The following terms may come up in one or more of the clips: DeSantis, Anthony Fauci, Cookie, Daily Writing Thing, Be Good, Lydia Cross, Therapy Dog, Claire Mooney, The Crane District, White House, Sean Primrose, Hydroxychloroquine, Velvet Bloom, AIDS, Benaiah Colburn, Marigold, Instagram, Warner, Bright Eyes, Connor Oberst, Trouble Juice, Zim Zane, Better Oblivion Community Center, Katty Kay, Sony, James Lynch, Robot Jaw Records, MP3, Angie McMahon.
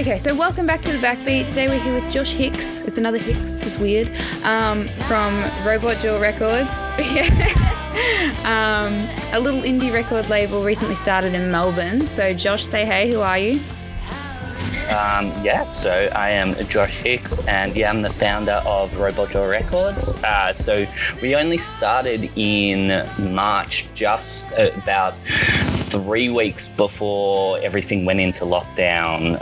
Okay, so welcome back to The Backbeat. Today we're here with Josh Hicks. It's another Hicks. It's weird. From Robot Jaw Records. A little indie record label recently started in Melbourne. So Josh, say hey, who are you? So I am Josh Hicks, and I'm the founder of Robot Jaw Records. So we only started in March, just about 3 weeks before everything went into lockdown.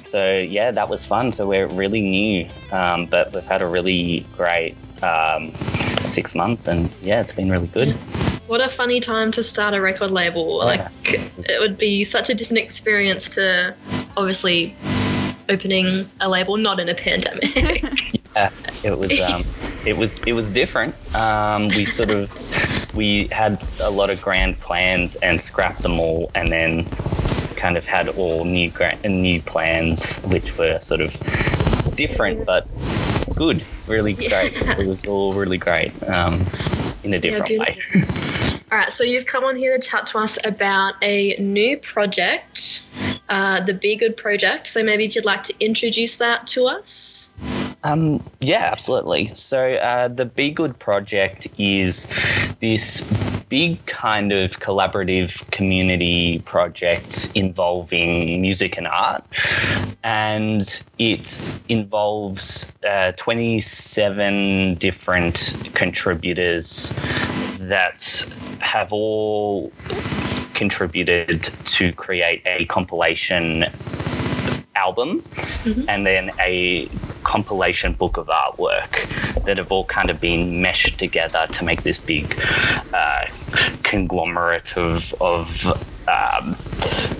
So that was fun. So we're really new, but we've had a really great 6 months, and it's been really good. What a funny time to start a record label. It would be such a different experience to obviously opening a label not in a pandemic. It was different. We had a lot of grand plans and scrapped them all, and then kind of had all new plans, which were sort of different but good, really great. It was all really great in a different way. All right, so you've come on here to chat to us about a new project, the Be Good project. So maybe if you'd like to introduce that to us. Absolutely. So the Be Good project is this big kind of collaborative community project involving music and art, and it involves 27 different contributors that have all contributed to create a compilation album, mm-hmm. and then a compilation book of artwork that have all kind of been meshed together to make this big conglomerate of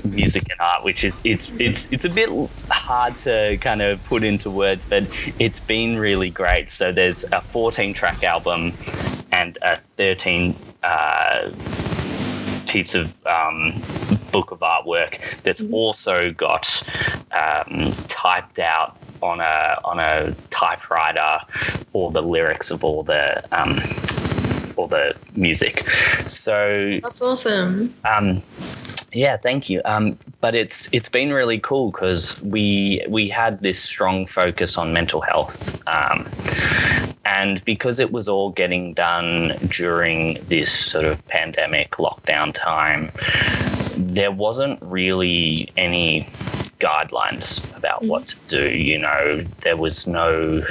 music and art, which is it's a bit hard to kind of put into words, but it's been really great. So there's a 14-track album and a 13 piece of book of artwork that's also got typed out on a typewriter all the lyrics of all the music. So that's awesome. Thank you. But it's been really cool because we had this strong focus on mental health, and because it was all getting done during this sort of pandemic lockdown time, there wasn't really any guidelines about what to do. There was no.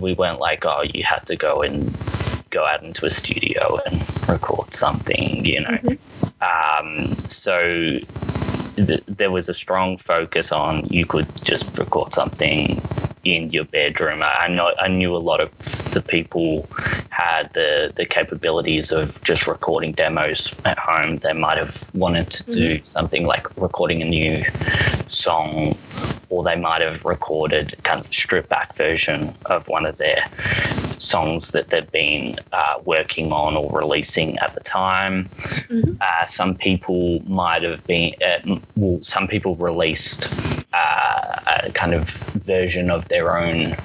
We weren't like, oh, you had to go out into a studio and record something, Mm-hmm. So there was a strong focus on you could just record something in your bedroom. I knew a lot of the people had the capabilities of just recording demos at home. They might have wanted to do something like recording a new song, or they might have recorded kind of a stripped-back version of one of their songs that they've been working on or releasing at the time. Mm-hmm. Some people might have been some people released a kind of version of their own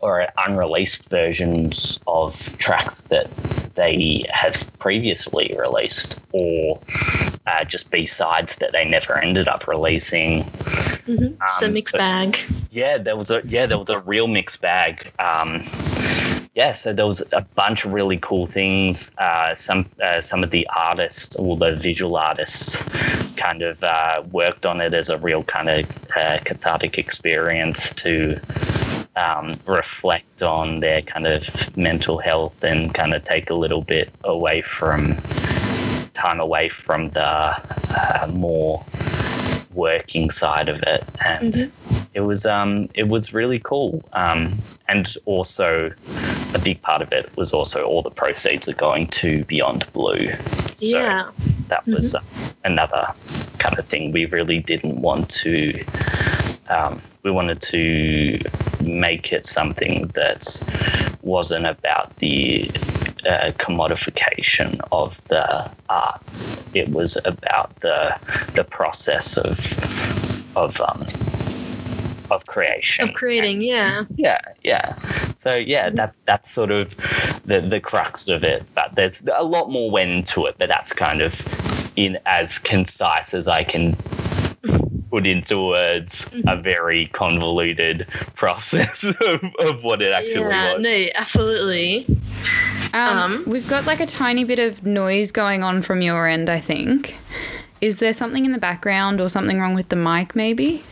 or unreleased versions of tracks that they have previously released, or just B-sides that they never ended up releasing. Mm-hmm. It's a mixed bag. There was a real mixed bag. So there was a bunch of really cool things. Some of the artists, all the visual artists, kind of worked on it as a real kind of cathartic experience to reflect on their kind of mental health and kind of take a little bit away from the more working side of it, and it was really cool. And also a big part of it was also all the proceeds are going to Beyond Blue. So that was another kind of thing. We really didn't want to we wanted to make it something that wasn't about the commodification of the art. It was about the process of creation. Of creating, So that's sort of the crux of it. But there's a lot more went into it, but that's kind of in as concise as I can put into words a very convoluted process of what it actually was. No, absolutely. We've got like a tiny bit of noise going on from your end, I think. Is there something in the background or something wrong with the mic maybe?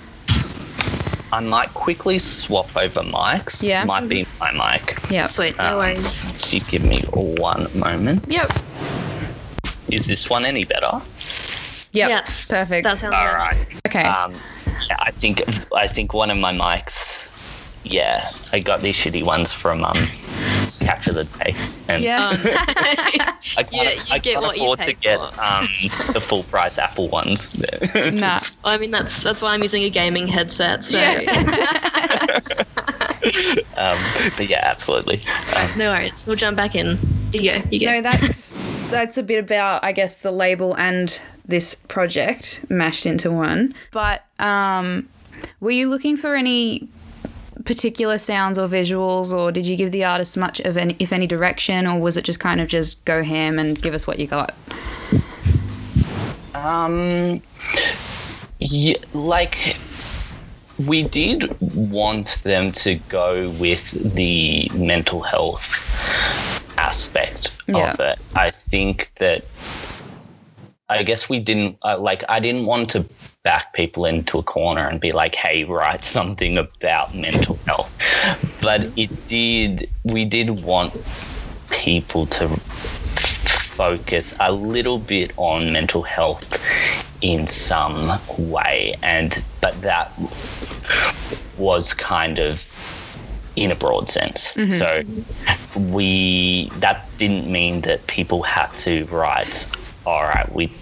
I might quickly swap over mics. Yeah. Might be my mic. Yeah. Sweet. No worries. If you give me one moment. Yep. Is this one any better? Yep. Yes. Perfect. That sounds all right. Okay. Yeah, I think one of my mics. Yeah, I got these shitty ones from Capture the Day. And yeah. I can't afford to get the full price Apple ones. Nah. I mean that's why I'm using a gaming headset. So. Yeah. But yeah, absolutely. No worries. We'll jump back in. You go. So that's a bit about I guess the label and this project mashed into one. But were you looking for any particular sounds or visuals, or did you give the artist much of any, if any, direction, or was it just kind of just go ham and give us what you got? Yeah, like we did want them to go with the mental health aspect of it. I think that we didn't I didn't want to back people into a corner and be like, hey, write something about mental health. But we did want people to focus a little bit on mental health in some way, but that was kind of in a broad sense. Mm-hmm. So that didn't mean that people had to write, all right, we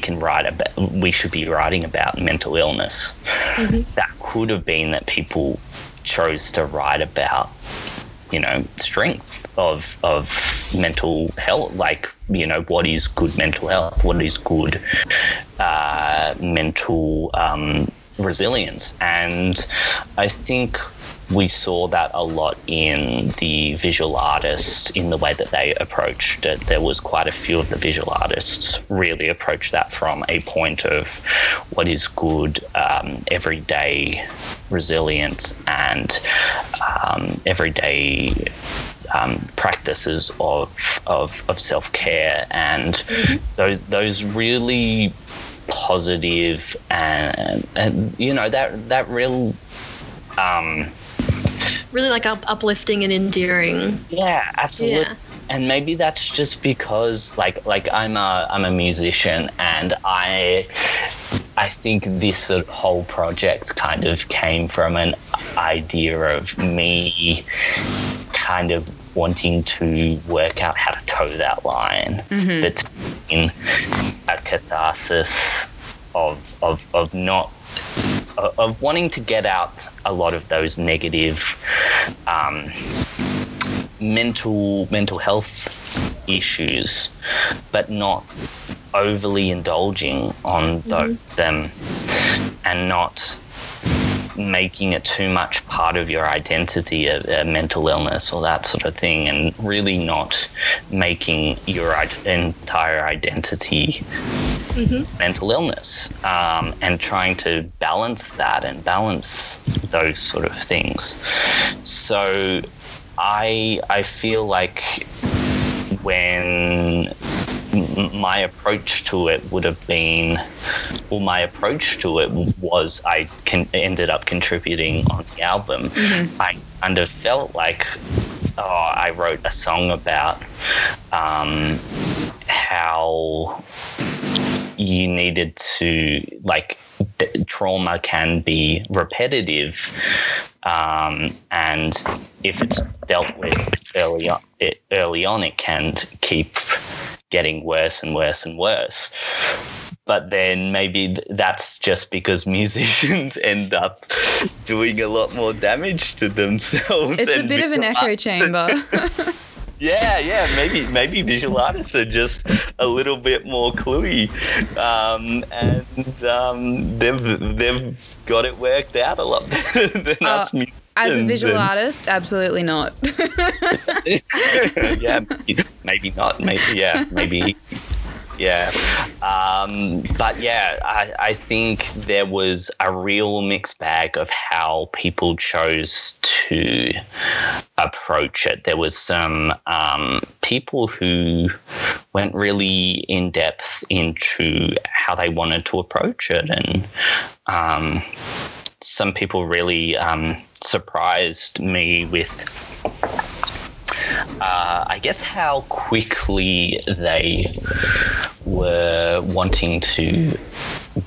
can write about, we should be writing about mental illness. Mm-hmm. That could have been that people chose to write about, you know, strength of mental health, like, you know, what is good mental health, what is good mental resilience. And I think we saw that a lot in the visual artists in the way that they approached it. There was quite a few of the visual artists really approached that from a point of what is good everyday resilience and everyday practices of self-care, and those really positive and you know that real really like uplifting and endearing. Yeah, absolutely. Yeah. And maybe that's just because like I'm a musician, and I think this whole project kind of came from an idea of me kind of wanting to work out how to toe that line between a catharsis of not of wanting to get out a lot of those negative mental health issues, but not overly indulging on them, and not making it too much part of your identity, mental illness or that sort of thing, and really not making your entire identity mental illness, and trying to balance that and balance those sort of things. So I feel like when my approach to it would have been, well, my approach to it was ended up contributing on the album. I kind of felt like, I wrote a song about how you needed to, like, trauma can be repetitive, and if it's dealt with early on, it can keep getting worse and worse and worse. But then maybe that's just because musicians end up doing a lot more damage to themselves. It's a bit of an echo chamber. Yeah, maybe visual artists are just a little bit more cluey, and they've got it worked out a lot better than us musicians. As a visual artist, absolutely not. Yeah, maybe not. Maybe Yeah. But yeah, I think there was a real mixed bag of how people chose to approach it. There was some people who went really in depth into how they wanted to approach it, and some people really surprised me with I guess how quickly they were wanting to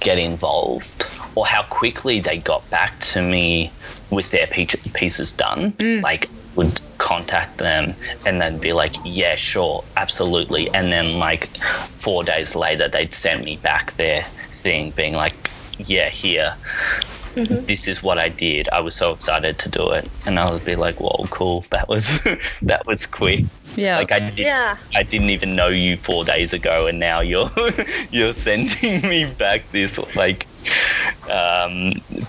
get involved, or how quickly they got back to me with their pieces done. Like, would contact them and then be like, yeah, sure, absolutely. And then like 4 days later, they'd send me back their thing being like, yeah, here. Mm-hmm. This is what I did. I was so excited to do it, and I would be like, "Whoa, cool! That was that was quick." Yeah, like I didn't even know you 4 days ago, and now you're you're sending me back this like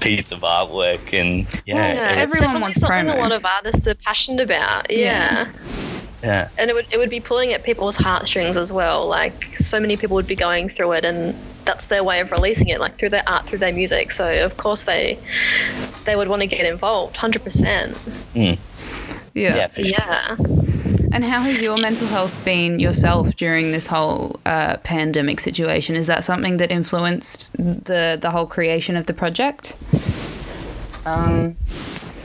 piece of artwork, and yeah, everyone wants something promo. A lot of artists are passionate about. Yeah. And it would be pulling at people's heartstrings as well. Like, so many people would be going through it, and that's their way of releasing it, like through their art, through their music. So of course they would want to get involved, 100%. Yeah. Sure. Yeah. And how has your mental health been yourself during this whole pandemic situation? Is that something that influenced the whole creation of the project?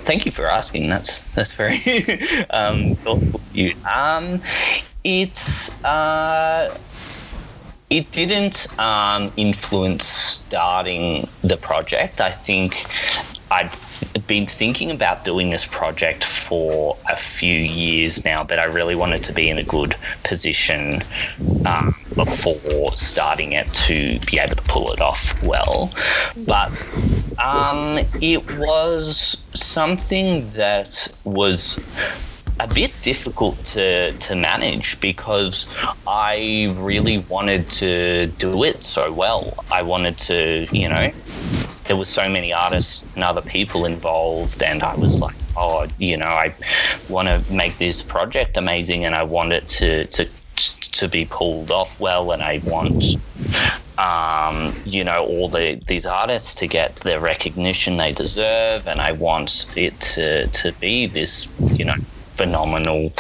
Thank you for asking. That's very thoughtful of you. It didn't influence starting the project. I think I'd been thinking about doing this project for a few years now, but I really wanted to be in a good position before starting it to be able to pull it off well. But it was something that was a bit difficult to manage, because I really wanted to do it so well. I wanted to, there were so many artists and other people involved, and I was like, I want to make this project amazing, and I want it to be pulled off well, and I want all these artists to get the recognition they deserve, and I want it to be this, phenomenal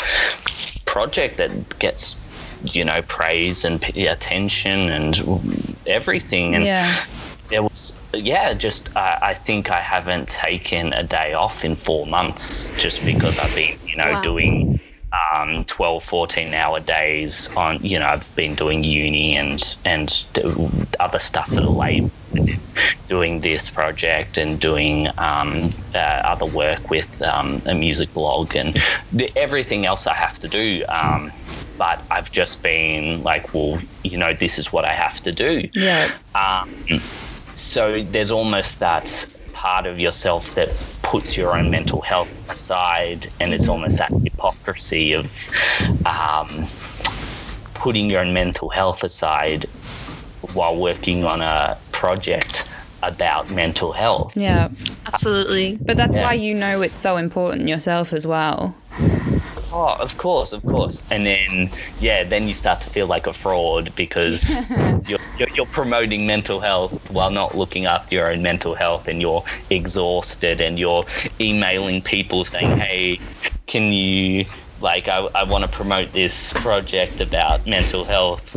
project that gets, praise and attention and everything. And there was, I think I haven't taken a day off in 4 months, just because I've been, doing 12, 14-hour days on, I've been doing uni and other stuff for the label, doing this project and doing other work with a music blog and everything else I have to do. But I've just been like, well, this is what I have to do. Yeah. So there's almost that part of yourself that puts your own mental health aside, and it's almost that hypocrisy of putting your own mental health aside while working on a project about mental health. Yeah, absolutely. But that's why it's so important yourself as well. Oh, of course. And then, then you start to feel like a fraud, because you're promoting mental health while not looking after your own mental health, and you're exhausted, and you're emailing people saying, hey, can you, I want to promote this project about mental health.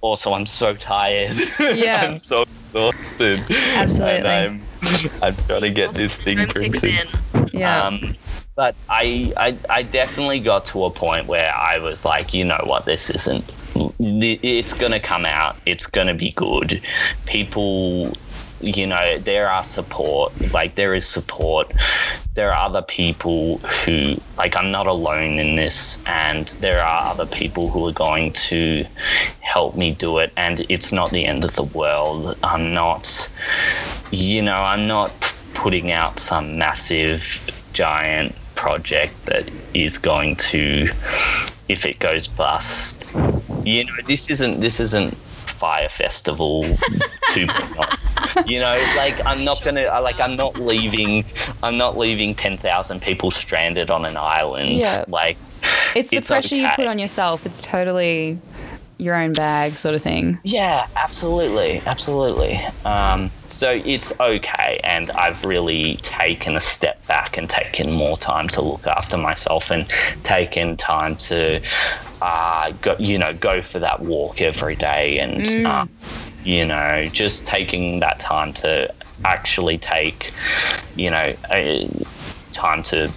Also, I'm so tired. Yeah. I'm so exhausted. Absolutely. And I'm trying to get this thing fixed. Yeah. But I definitely got to a point where I was like, you know what, this isn't – it's going to come out. It's going to be good. People – there are support. There is support. There are other people who, I'm not alone in this, and there are other people who are going to help me do it. And it's not the end of the world. I'm not, I'm not putting out some massive, giant project that is going to, if it goes bust, this isn't Fire Festival 2.0. I'm not leaving 10,000 people stranded on an island. It's the pressure you put on yourself. It's totally your own bag sort of thing. Yeah, absolutely. Absolutely. So it's okay. And I've really taken a step back and taken more time to look after myself and taken time to, go for that walk every day and, just taking that time to actually take, time to,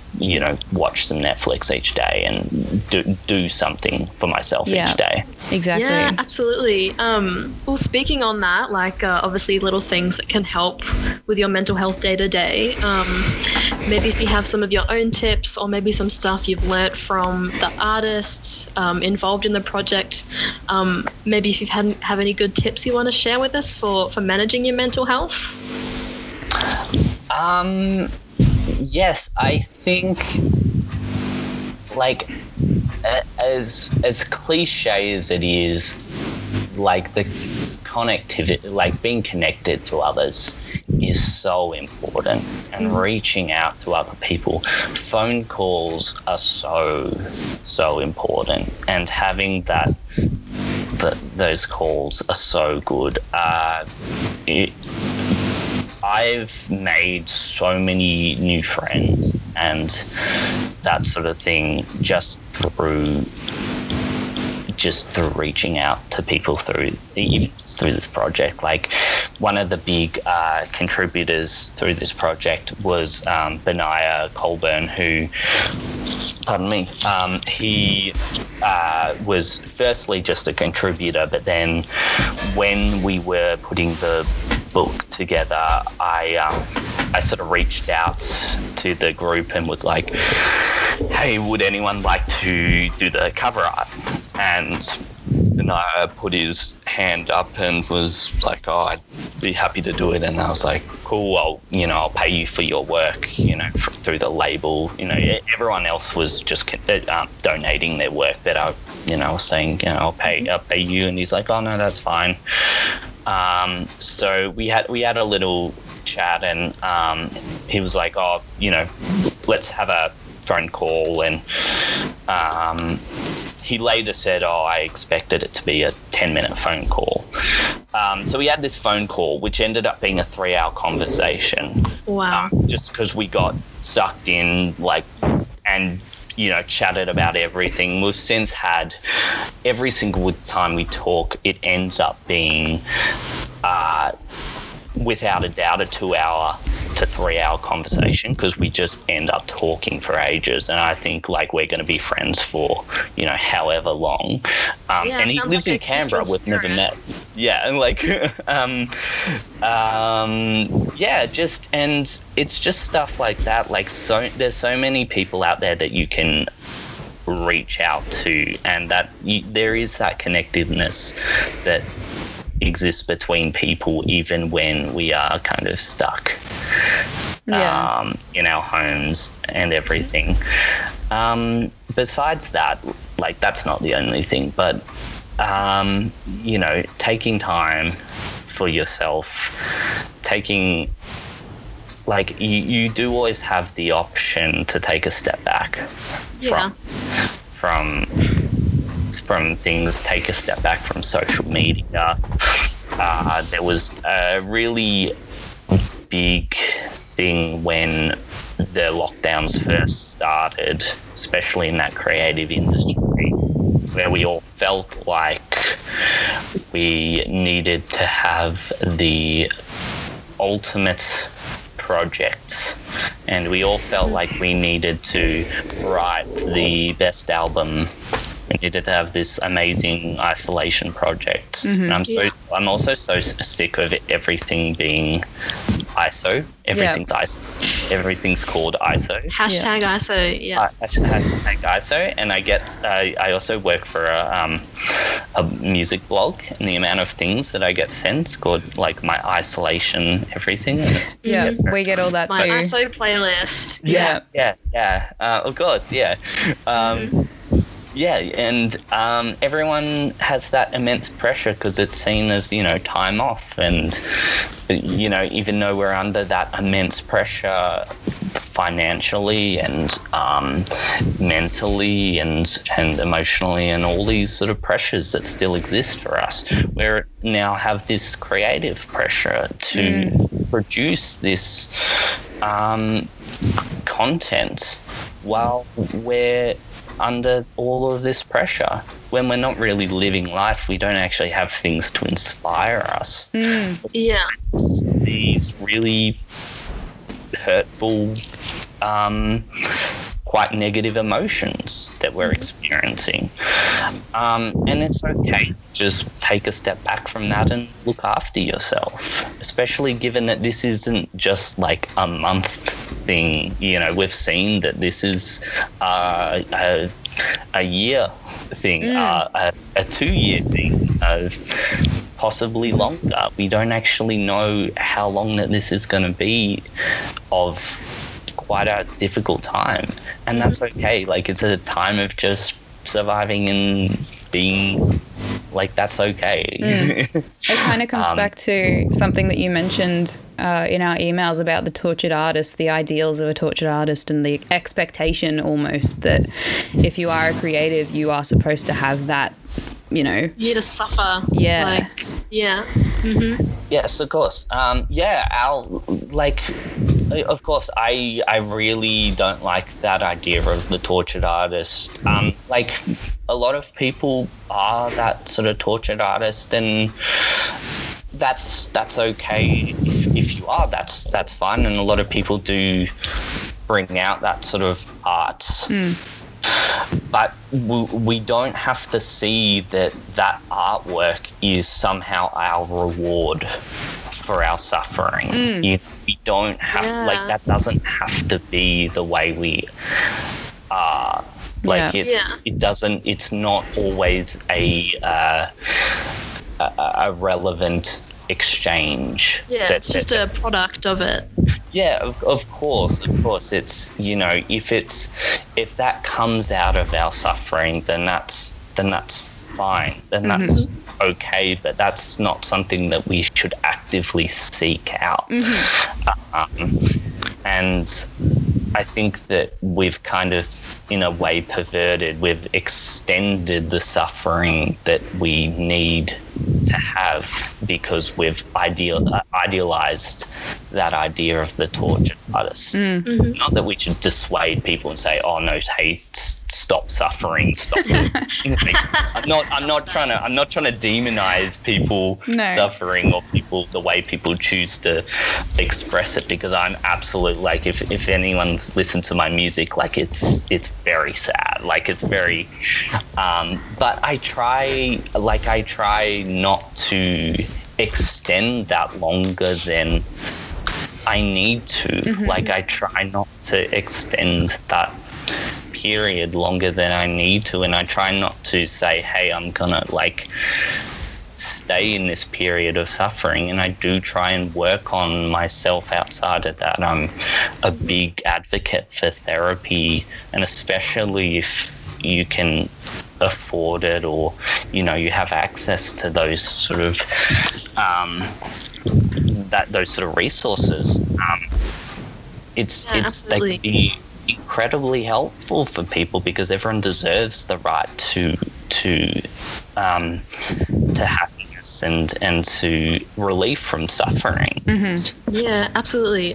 watch some Netflix each day and do something for myself each day. Exactly. Yeah, absolutely. Well, speaking on that, obviously little things that can help with your mental health day to day. Maybe if you have some of your own tips or maybe some stuff you've learnt from the artists involved in the project, maybe if you have any good tips you want to share with us for managing your mental health? Yes, I think as cliche as it is, the connectivity, being connected to others is so important, and reaching out to other people. Phone calls are so important, and having those calls are so good. I've made so many new friends and that sort of thing just through reaching out to people through this project. One of the big contributors through this project was Benaiah Colburn, who, pardon me, he was firstly just a contributor, but then when we were putting the book together, I sort of reached out to the group and was like, hey, would anyone like to do the cover art? And I put his hand up and was like, oh, I'd be happy to do it. And I was like, cool, I'll pay you for your work, through the label. Everyone else was just donating their work, but I was saying, I'll pay you. And he's like, oh, no, that's fine. So we had a little chat and he was like, oh, let's have a phone call. And he later said, oh, I expected it to be a 10-minute phone call. So we had this phone call, which ended up being a 3-hour conversation. Wow. Just because we got sucked in, and chatted about everything. We've since had every single time we talk, it ends up being without a doubt a 2-hour to 3-hour conversation, because we just end up talking for ages. And I think we're going to be friends for however long. And he lives in Canberra. We've never met. Yeah, and and it's just stuff like that. So there's so many people out there that you can reach out to, and that there is that connectedness that exists between people, even when we are kind of stuck in our homes and everything. Besides that, that's not the only thing, but taking time for yourself, you do always have the option to take a step back from things, take a step back from social media. There was a really big thing when the lockdowns first started, especially in that creative industry, where we all felt like we needed to have the ultimate projects, and we all felt like we needed to write the best album. We needed to have this amazing isolation project. Mm-hmm. And I'm also so sick of everything being ISO. Everything's ISO. Everything's called ISO. Hashtag ISO. Yeah. Hashtag ISO. And I also work for a music blog, and the amount of things that I get sent called my isolation everything. And it's, we get all that too. My ISO playlist. Yeah. Of course. Yeah. Yeah, and everyone has that immense pressure because it's seen as, time off. And, even though we're under that immense pressure financially and mentally and emotionally and all these sort of pressures that still exist for us. We now have this creative pressure to produce this content while we're under all of this pressure. When we're not really living life, we don't actually have things to inspire us. Yeah. These really hurtful, quite negative emotions that we're experiencing. And it's okay. Just take a step back from that and look after yourself, especially given that this isn't just like a month thing. You know, we've seen that this is a year thing, a 2-year thing, possibly longer. We don't actually know how long that this is going to be of quite a difficult time, and that's okay. Like, it's a time of just surviving and being like, that's okay. It kind of comes back to something that you mentioned in our emails about the tortured artist, the ideals of a tortured artist, and the expectation almost that if you are a creative, you are supposed to have that, you know, to suffer. Yes, of course. Of course, I really don't like that idea of the tortured artist. A lot of people are that sort of tortured artist, and that's okay if you are. That's fine, and a lot of people do bring out that sort of art. But we don't have to see that artwork is somehow our reward for our suffering. We don't have that doesn't have to be the way we are. It doesn't. It's not always a relevant exchange. Yeah, it's just a product of it. Yeah, of course. It's, you know, if that comes out of our suffering, then that's fine. Then that's okay, but that's not something that we should actively seek out. And I think that we've kind of, in a way, perverted. We've extended the suffering that we need to have because we've idealized that idea of the tortured artist. Not that we should dissuade people and say, "Oh no, hey, stop suffering, stop." I'm not trying to demonize people suffering or people the way people choose to express it, because I'm absolutely, like, if anyone's listened to my music, like, it's very sad. Like, it's very. But I try not to extend that longer than I need to. Like, I try not to extend that period longer than I need to, and I try not to say, hey, I'm gonna like stay in this period of suffering, and I do try and work on myself outside of that. I'm a big advocate for therapy, and especially if you can afford it, or, you know, you have access to those sort of resources. They can be incredibly helpful for people, because everyone deserves the right to happiness and to relief from suffering. Yeah, absolutely.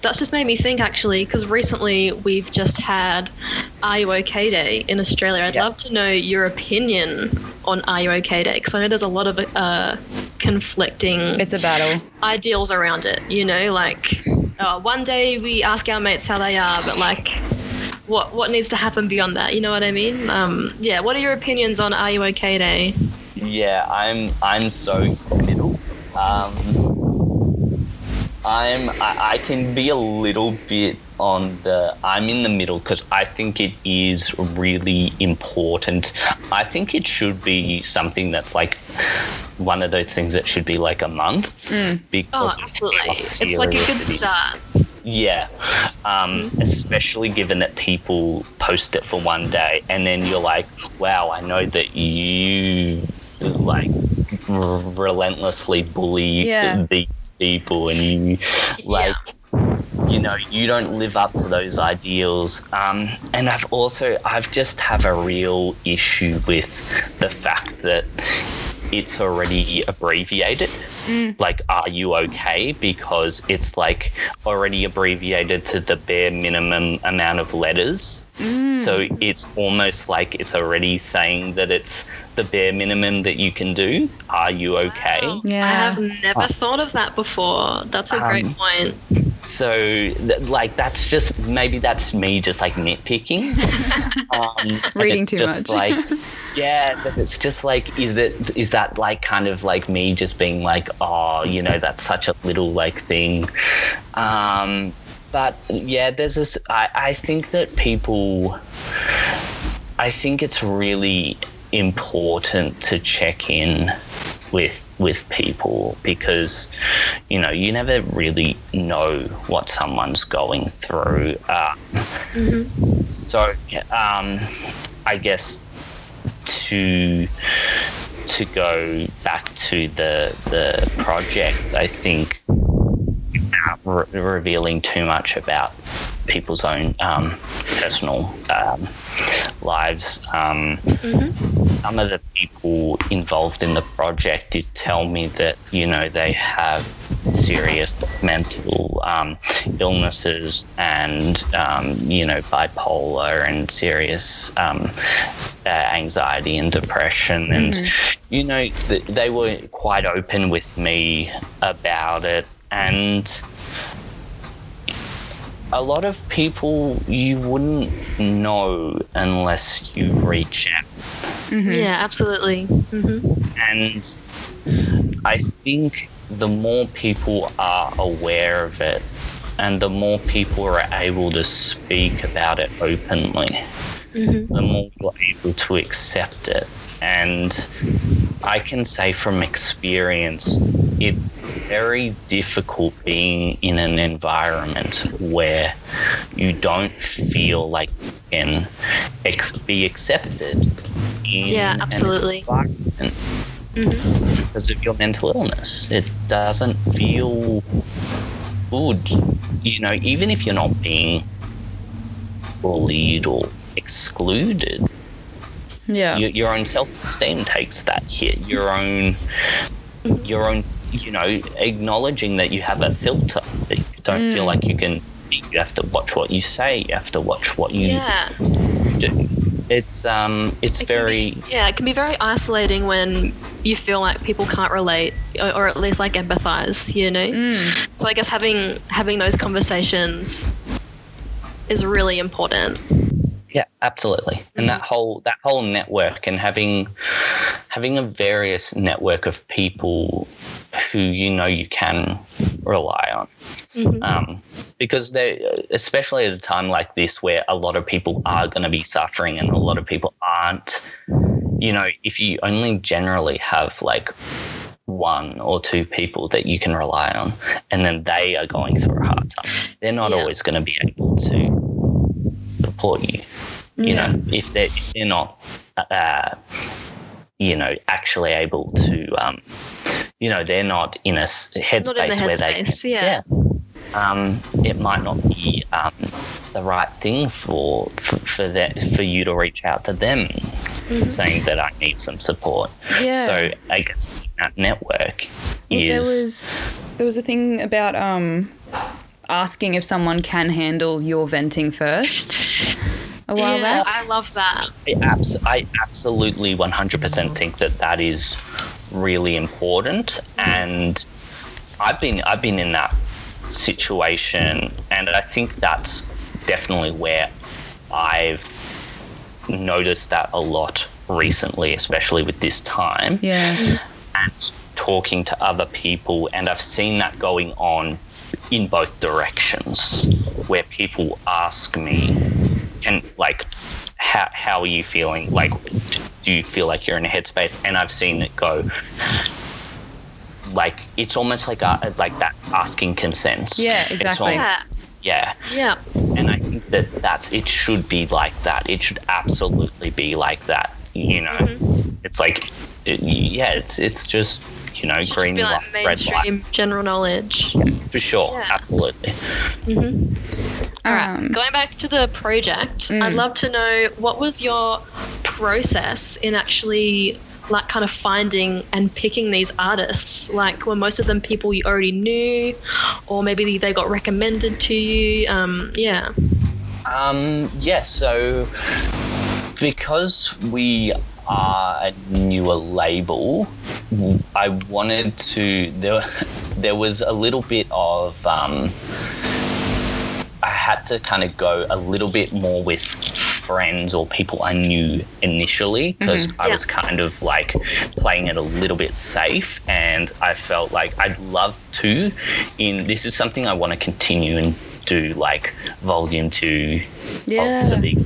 That's just made me think, actually, because recently we've just had Are You OK Day in Australia. I'd love to know your opinion on Are You OK Day, because I know there's a lot of conflicting it's a battle ideals around it, you know, like one day we ask our mates how they are, but like what needs to happen beyond that, you know what I mean? What are your opinions on Are You OK Day? Yeah, I'm so middle. I can be a little bit I'm in the middle, because I think it is really important. I think it should be something that's like one of those things that should be like a month. Because absolutely. It's like a good start. Yeah, especially given that people post it for one day, and then you're like, wow, I know that you like relentlessly bully these people, and you like you know, you don't live up to those ideals. And I've just have a real issue with the fact that it's already abbreviated. Like, are you okay? Because it's like already abbreviated to the bare minimum amount of letters. So it's almost like it's already saying that it's the bare minimum that you can do. Are you okay? Wow. Yeah. I have never thought of that before. That's a great point. So, that's just, maybe that's me just, like, nitpicking. Reading too much. Yeah, but it's just, like, is that, like, kind of, like, me just being, like, oh, you know, that's such a little, like, thing. But, yeah, there's this, I think that people, I think it's really important to check in with people, because you know you never really know what someone's going through. So I guess to go back to the project, I think without revealing too much about people's own personal lives. Some of the people involved in the project did tell me that, you know, they have serious mental illnesses and, you know, bipolar and serious anxiety and depression. And, you know, they were quite open with me about it. And a lot of people you wouldn't know unless you reach out. Yeah, absolutely. And I think the more people are aware of it and the more people are able to speak about it openly, the more you're able to accept it. And I can say from experience, it's very difficult being in an environment where you don't feel like you can be accepted in an environment because of your mental illness. It doesn't feel good, you know, even if you're not being bullied or excluded. Yeah, your own self-esteem takes that hit. Your own, you know, acknowledging that you have a filter, that you don't feel like you can. You have to watch what you say. You have to watch what you do. It can be very isolating when you feel like people can't relate or at least like empathize. You know, so I guess having those conversations is really important. Yeah, absolutely. And that whole network, and having a various network of people who you know you can rely on, because they, especially at a time like this where a lot of people are going to be suffering and a lot of people aren't, you know, if you only generally have like one or two people that you can rely on, and then they are going through a hard time, they're not always going to be able to support you, you know, if they're not, you know, actually able to, you know, they're not in a headspace where they, it might not be the right thing for you to reach out to them, saying that I need some support. Yeah. So I guess that network is. There was a thing about asking if someone can handle your venting first a while back. I love that. I absolutely 100% think that is really important, and I've been in that situation, and I think that's definitely where I've noticed that a lot recently, especially with this time. Yeah. And talking to other people, and I've seen that going on in both directions, where people ask me, and like, how are you feeling? Like, do you feel like you're in a headspace? And I've seen it go, like, it's almost like that asking consent. Yeah, exactly. Yeah. And I think that's it should be like that. It should absolutely be like that. You know, it's like, it's just. you know, green light, like red light. General knowledge. Yeah, for sure, yeah. Absolutely. Mm-hmm. All right, going back to the project, I'd love to know, what was your process in actually like kind of finding and picking these artists? Like, were most of them people you already knew, or maybe they got recommended to you? So because we are a newer label, I wanted to, there was a little bit of, I had to kind of go a little bit more with friends or people I knew initially, because I was kind of like playing it a little bit safe, and I felt like I'd love to, this is something I want to continue and do, like volume 2 of the big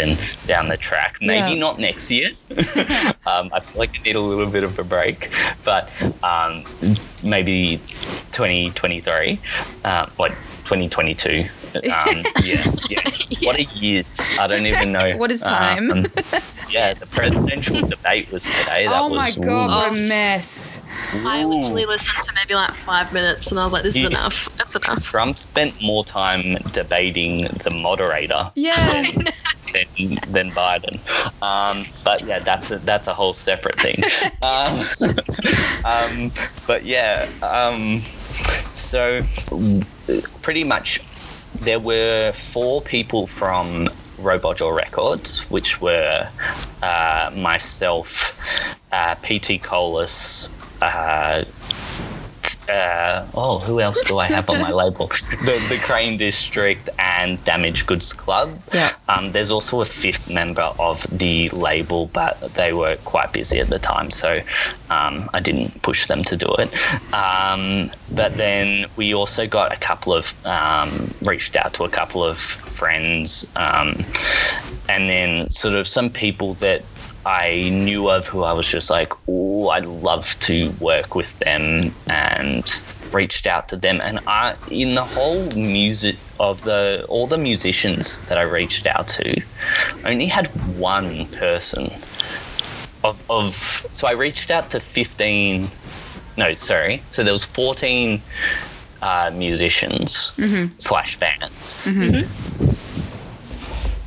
and down the track, maybe not next year. I feel like I need a little bit of a break, but maybe 2023 like 2022. What are years? I don't even know. What is time? The presidential debate was today. That was, what a mess. I literally listened to maybe like 5 minutes and I was like, this is enough. That's enough. Trump spent more time debating the moderator than Biden. But yeah, that's a whole separate thing. So pretty much there were 4 people from Robot Jaw Records, which were myself, PT Colas, who else do I have on my label? The Crane District and Damaged Goods Club. Yeah. There's also a 5th member of the label, but they were quite busy at the time, so I didn't push them to do it. But then we also got a couple of reached out to a couple of friends, and then sort of some people that I knew of who I was just like, oh, I'd love to work with them, and reached out to them. And I, in the whole music of all the musicians that I reached out to, I only had one person so I reached out to 14 musicians / bands.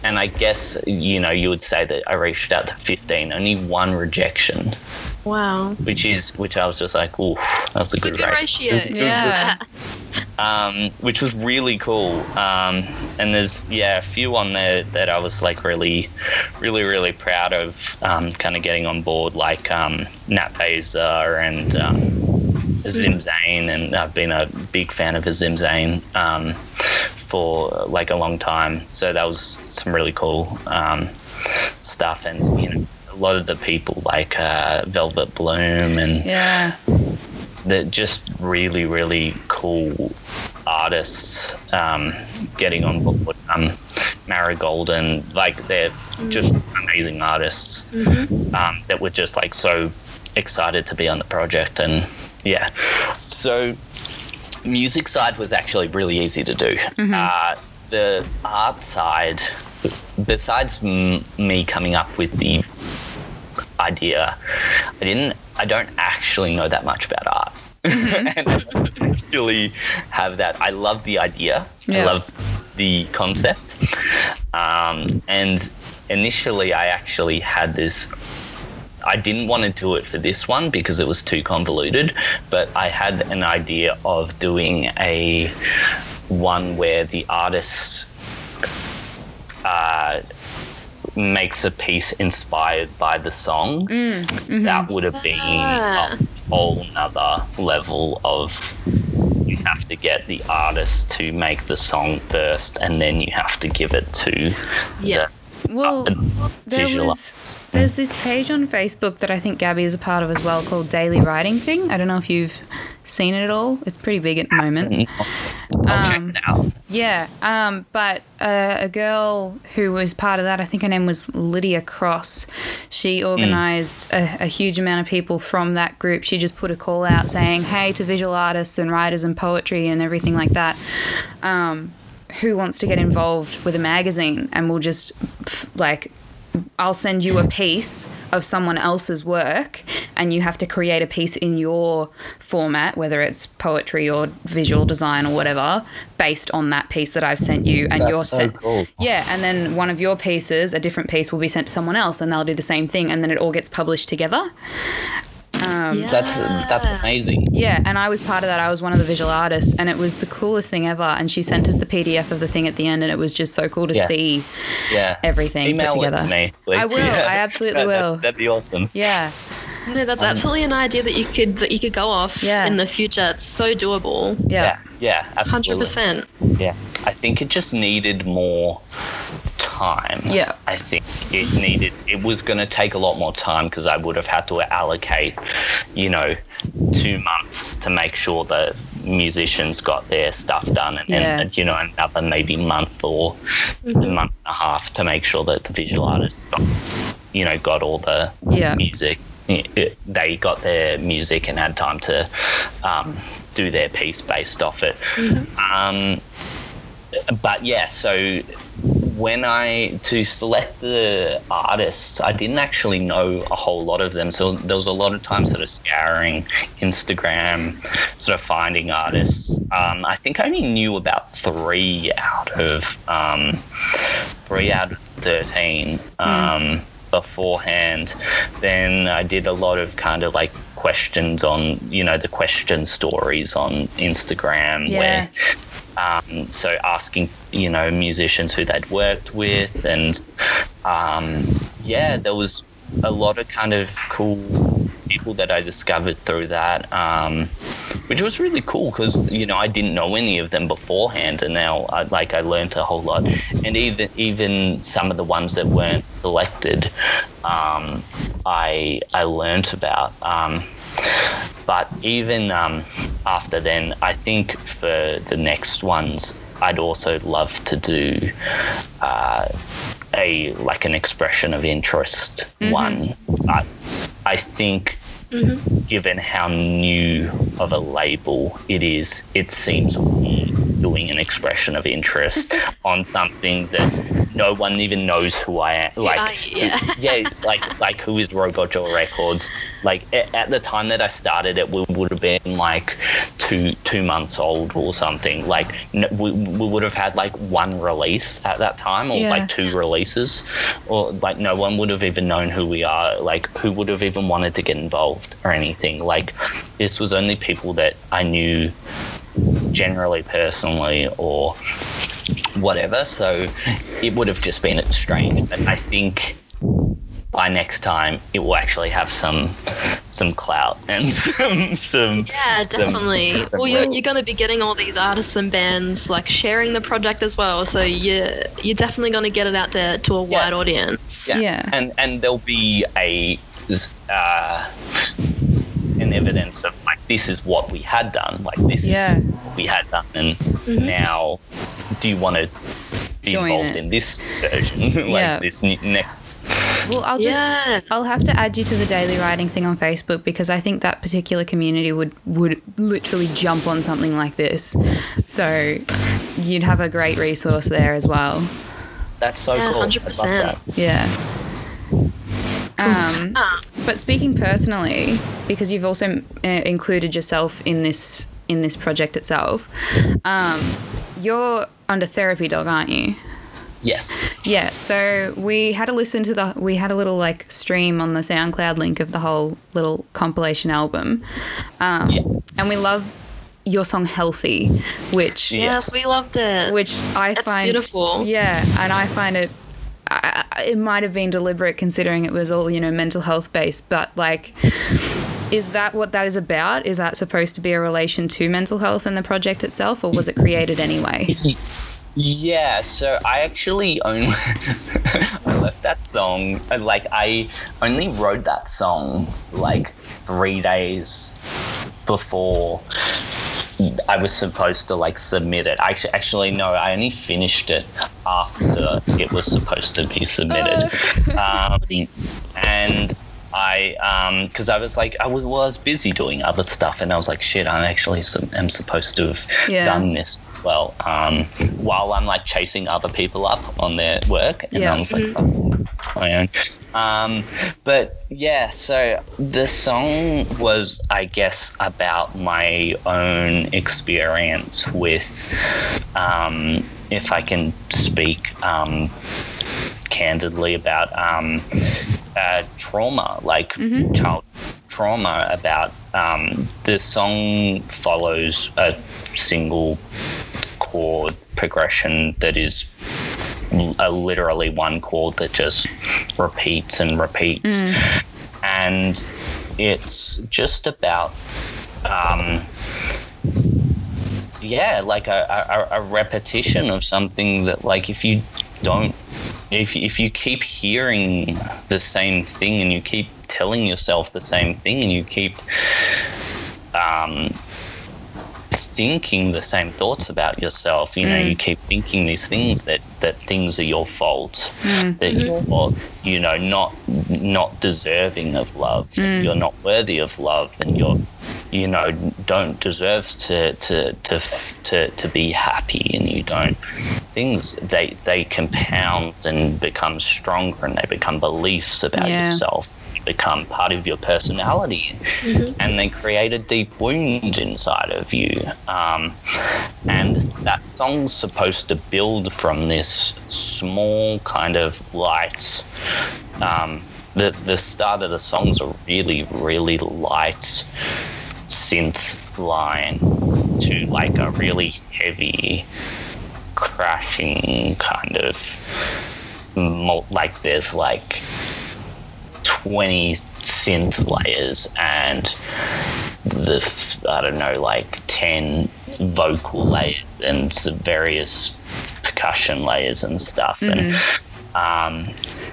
And I guess, you know, you would say that I reached out to 15, only one rejection. Wow. Which I was just like, ooh, that's a good ratio. Yeah. Which was really cool. And there's, a few on there that I was like really, really, really proud of, kind of getting on board, like Nat Baser and Zim Zane, and I've been a big fan of Zim Zane for like a long time. So that was some really cool stuff, and you know, a lot of the people like Velvet Bloom and they're just really, really cool artists getting on board. Marigold and like they're just amazing artists that were just like so excited to be on the project. And so music side was actually really easy to do. The art side, besides me coming up with the idea, I don't actually know that much about art. And I don't actually have that. I love the idea. I love the concept. And initially I actually had this, I didn't want to do it for this one because it was too convoluted, but I had an idea of doing a one where the artist makes a piece inspired by the song. That would have been a whole nother level of, you have to get the artist to make the song first, and then you have to give it to the well, there's this page on Facebook that I think Gabby is a part of as well called Daily Writing Thing. I don't know if you've seen it at all. It's pretty big at the moment. I'll check it out. Yeah, but a girl who was part of that, I think her name was Lydia Cross, she organised a huge amount of people from that group. She just put a call out saying, hey, to visual artists and writers and poetry and everything like that, who wants to get involved with a magazine, and we'll just I'll send you a piece of someone else's work and you have to create a piece in your format, whether it's poetry or visual design or whatever, based on that piece that I've sent you. And you're sent, cool. Yeah, and then one of your pieces, a different piece, will be sent to someone else, and they'll do the same thing, and then it all gets published together. Yeah. That's amazing. Yeah, and I was part of that. I was one of the visual artists, and it was the coolest thing ever. And she sent us the PDF of the thing at the end, and it was just so cool to see everything Email put together. It to me, please. I will. Yeah. I absolutely will. That'd be awesome. Yeah. No, that's absolutely an idea that you could go off in the future. It's so doable. Yeah, absolutely. 100%. Yeah. I think it just needed more time. Yeah. I think it was going to take a lot more time because I would have had to allocate, 2 months to make sure that musicians got their stuff done and another maybe month or a month and a half to make sure that the visual artists got all the music. They got their music and had time to do their piece based off it. So when to select the artists, I didn't actually know a whole lot of them. So there was a lot of time sort of scouring Instagram, sort of finding artists. I think I only knew about 3 out of 13. Beforehand, then I did a lot of kind of like questions on the question stories on Instagram where so asking musicians who they'd worked with, and there was a lot of kind of cool people that I discovered through that, which was really cool because I didn't know any of them beforehand, and now I learned a whole lot. And even some of the ones that weren't selected, I learnt about. But even after then, I think for the next ones, I'd also love to do an expression of interest one. I think given how new of a label it is, it seems weird doing an expression of interest on something that no one even knows who I am. It's like who is Robot Jaw Records? Like at the time that I started, it would have been like two months old or something. Like we would have had like one release at that time, or like two releases, or like no one would have even known who we are. Like who would have even wanted to get involved or anything? Like this was only people that I knew generally, personally, or whatever. So it would have just been strange. But I think by next time, it will actually have some clout and some. Yeah, definitely. Well, you're going to be getting all these artists and bands like sharing the project as well. So you're definitely going to get it out to a wide audience. Yeah. And there'll be an evidence of like this is what we had done. Like this is what we had done, and now do you want to be involved in this version? Like this next. Well, I'll have to add you to the Daily Writing Thing on Facebook, because I think that particular community would literally jump on something like this. So you'd have a great resource there as well. That's so cool. 100%. Yeah. But speaking personally, because you've also included yourself in this project itself, you're under Therapy Dog, aren't you? Yes. Yeah. So we had a little like stream on the SoundCloud link of the whole little compilation album, and we love your song "Healthy," which we loved it. Which I find beautiful. Yeah, and I find it. It might have been deliberate considering it was all mental health based, but like, is that what that is about? Is that supposed to be a relation to mental health and the project itself, or was it created anyway? Yeah, so I actually only I left that song. Like I only wrote that song like 3 days before I was supposed to like submit it. Actually, no, I only finished it after it was supposed to be submitted. And I because I was like I was busy doing other stuff, and I was like, shit, I actually am supposed to have done this as well. While I'm like chasing other people up on their work, and I was like, oh, my own. But yeah, so the song was, I guess, about my own experience with, if I can speak candidly about trauma, like child trauma. About the song follows a single chord progression that is literally one chord that just repeats and repeats. And it's just about like a repetition of something that, like, if you don't, if you keep hearing the same thing and you keep telling yourself the same thing and you keep thinking the same thoughts about yourself, you know, you keep thinking these things, that things are your fault, that you're, you know, not deserving of love, and you're not worthy of love, and you're, you know, don't deserve to be happy, and you don't. Things they compound and become stronger, and they become beliefs about yourself, become part of your personality, and they create a deep wound inside of you. And that song's supposed to build from this small kind of light. The start of the song's a really, really light synth line to like a really heavy crashing kind of like there's like 20 synth layers and the I don't know like 10 vocal layers and some various percussion layers and stuff. And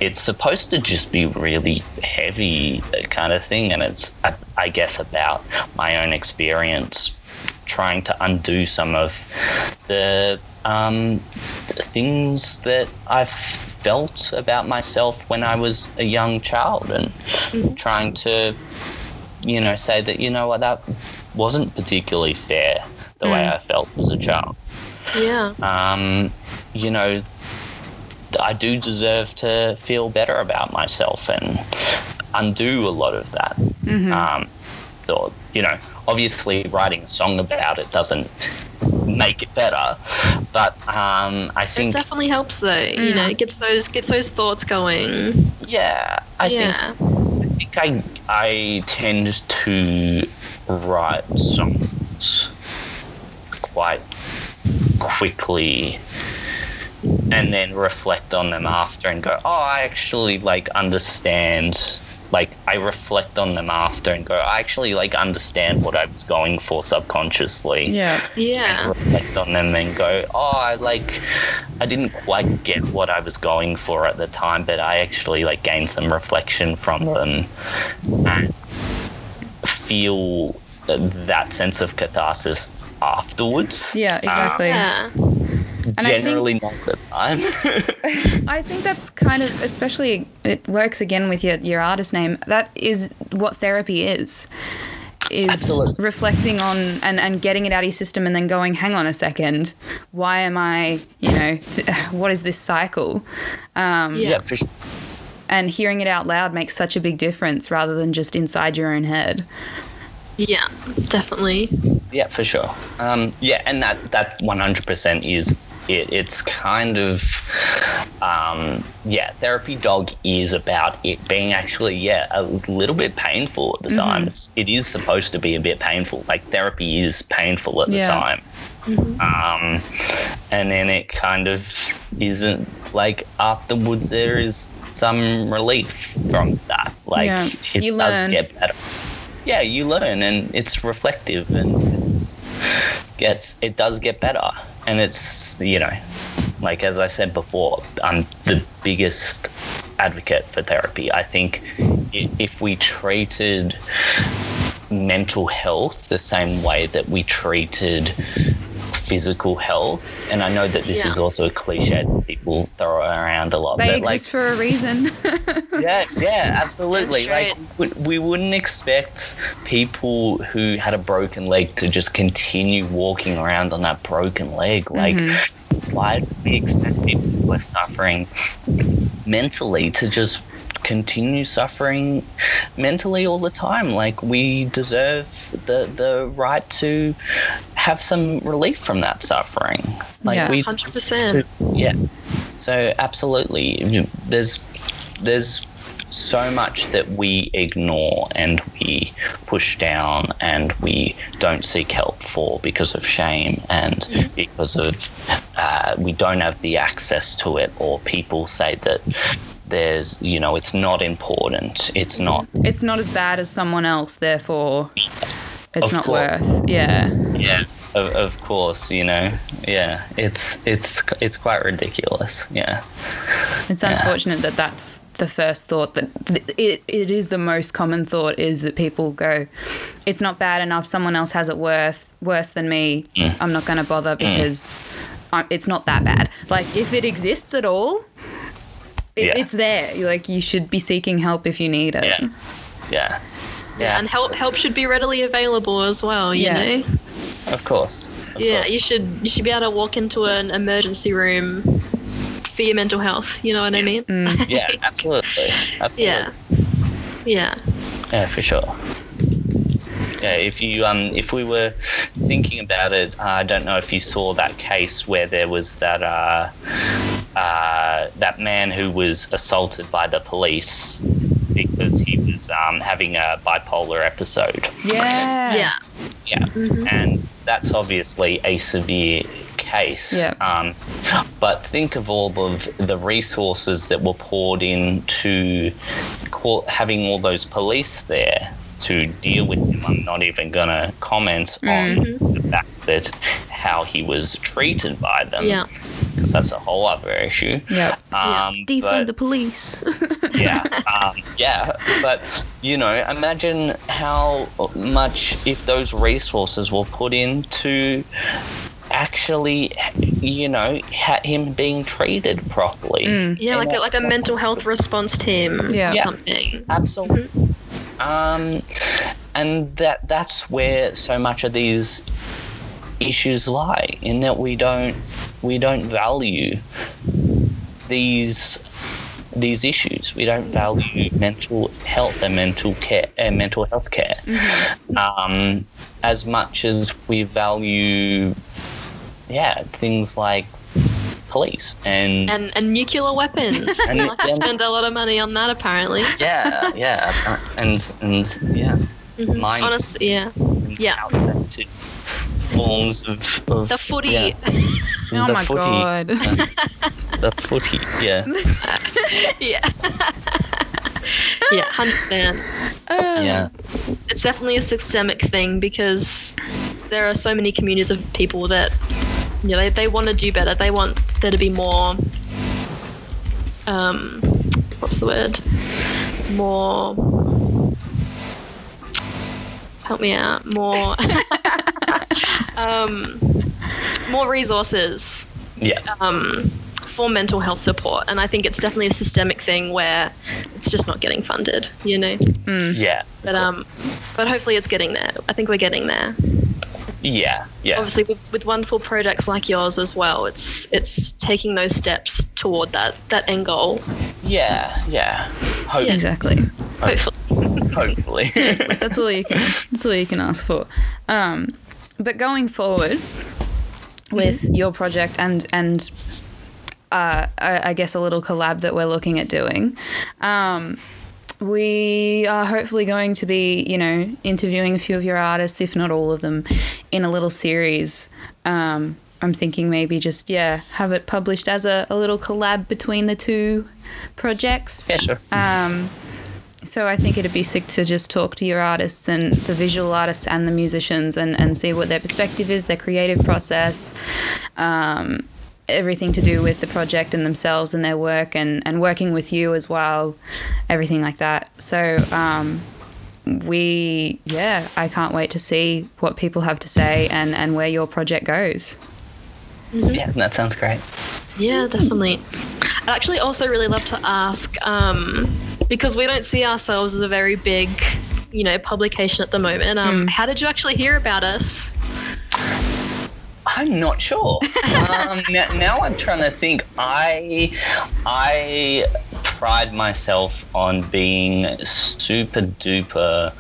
it's supposed to just be really heavy kind of thing, and it's I guess about my own experience trying to undo some of the things that I felt about myself when I was a young child, and trying to, you know, say that, you know what, that wasn't particularly fair the way I felt as a child. You know, I do deserve to feel better about myself and undo a lot of that. So, you know, obviously writing a song about it doesn't make it better, but I think it definitely helps, though. You know, it gets those thoughts going. I think I tend to write songs quite quickly and then reflect on them after and go, I actually, like, understand what I was going for subconsciously. And reflect on them and go, I didn't quite get what I was going for at the time, but I actually, like, gained some reflection from them and feel that sense of catharsis afterwards. Yeah, exactly. And generally not the time. I think that's kind of, especially, it works again with your artist name. That is what therapy is. Absolutely. Reflecting on and getting it out of your system and then going, hang on a second, why am I, you know, what is this cycle? For sure. And hearing it out loud makes such a big difference rather than just inside your own head. Yeah, definitely. Yeah, for sure. And that 100% is it. It's kind of, Therapy Dog is about it being actually, a little bit painful at the time. It is supposed to be a bit painful. Like, therapy is painful at the time. And then it kind of isn't, like, afterwards there is some relief from that. Like, it you does learn. Get better. Yeah, you learn, and it's reflective, and it does get better. And it's, you know, like, as I said before, I'm the biggest advocate for therapy. I think if we treated mental health the same way that we treated physical health, and I know that this is also a cliche that people throw around a lot. They exist, like, for a reason. Absolutely. Like, we wouldn't expect people who had a broken leg to just continue walking around on that broken leg. Like, why do we expect people who are suffering mentally to just continue suffering mentally all the time. Like, we deserve the right to have some relief from that suffering. Like, yeah, 100%. Yeah. So absolutely, there's so much that we ignore and we push down and we don't seek help for because of shame and because of we don't have the access to it, or people say that there's, you know, it's not important, it's not as bad as someone else, therefore it's not worth. Yeah. Of course, you know, yeah, it's quite ridiculous, yeah. It's unfortunate that that's the first thought, that it is the most common thought, is that people go, it's not bad enough, someone else has it worse than me, I'm not going to bother because it's not that bad. Like, if it exists at all, it's there. Like, you should be seeking help if you need it. Yeah. Yeah, and help should be readily available as well, you know? Of course. Of course. You should be able to walk into an emergency room for your mental health, you know what I mean? Mm. Yeah, absolutely. Yeah. Yeah, for sure. Yeah, if you if we were thinking about it, I don't know if you saw that case where there was that that man who was assaulted by the police because he was having a bipolar episode. Yeah. Mm-hmm. And that's obviously a severe case. Yeah. But think of all of the resources that were poured into having all those police there to deal with him. I'm not even going to comment on the fact that how he was treated by them. Yeah. Because that's a whole other issue. Yeah. Defund the police. Yeah. But, you know, imagine how much, if those resources were put in to actually, you know, him being treated properly. Mm. Yeah, like a mental health response team or something. Absolutely. Mm-hmm. And that's where so much of these issues lie, in that we don't value these issues. We don't value mental health and mental health care as much as we value things like police and nuclear weapons. We like to spend a lot of money on that, apparently. Forms of the footy. Yeah. Oh my god. The footy. Yeah. Yeah. Yeah. 100%. Yeah. It's definitely a systemic thing, because there are so many communities of people that, you know, they want to do better. They want there to be more. What's the word? More. Help me out. More. More resources for mental health support, and I think it's definitely a systemic thing where it's just not getting funded, you know. But hopefully it's getting there. I think we're getting there. Yeah. Obviously, with wonderful products like yours as well, it's taking those steps toward that end goal. Yeah. Hopefully. Yeah, exactly. Hopefully. That's all you can ask for. But going forward with your project and I guess a little collab that we're looking at doing, we are hopefully going to be, you know, interviewing a few of your artists, if not all of them, in a little series. I'm thinking maybe just, have it published as a little collab between the two projects. Yeah, sure. So I think it'd be sick to just talk to your artists and the visual artists and the musicians and see what their perspective is, their creative process, everything to do with the project and themselves and their work and working with you as well, everything like that. So I can't wait to see what people have to say and where your project goes. Mm-hmm. Yeah, that sounds great. Yeah, definitely. I'd actually also really love to ask, because we don't see ourselves as a very big, publication at the moment. How did you actually hear about us? I'm not sure. Now I'm trying to think. I pride myself on being super duper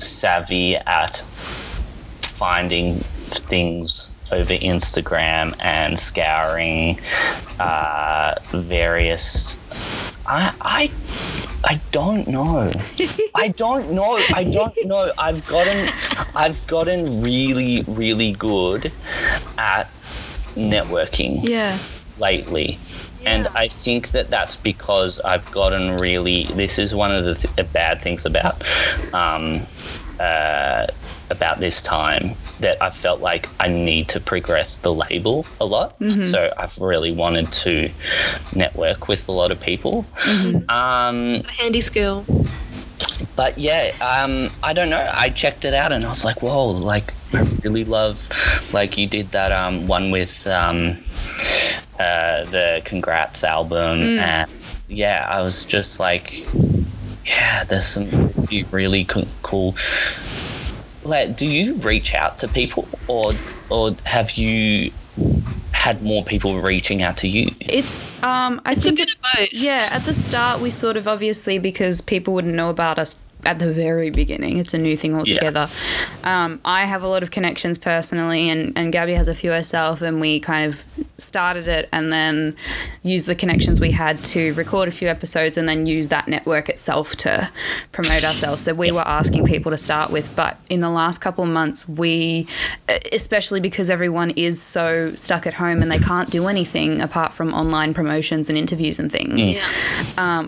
savvy at finding things over Instagram and scouring various. I don't know. I don't know. I've gotten really, really good at networking. Yeah. Lately. Yeah. And I think that that's because I've gotten really. This is one of the bad things about this time, that I felt like I need to progress the label a lot. Mm-hmm. So I've really wanted to network with a lot of people. Mm-hmm. A handy skill. But yeah, I don't know. I checked it out and I was like, whoa, like I really love, like you did that one with the Congrats album. Mm. And yeah, I was just like, yeah, there's some really cool. Like, do you reach out to people, or have you had more people reaching out to you? It's I think a bit of both. Yeah, at the start we sort of, obviously, because people wouldn't know about us at the very beginning, it's a new thing altogether. Yeah. I have a lot of connections personally, and Gabby has a few herself, and we kind of started it and then used the connections we had to record a few episodes and then use that network itself to promote ourselves. So we were asking people to start with, but in the last couple of months, we, especially because everyone is so stuck at home and they can't do anything apart from online promotions and interviews and things. Yeah.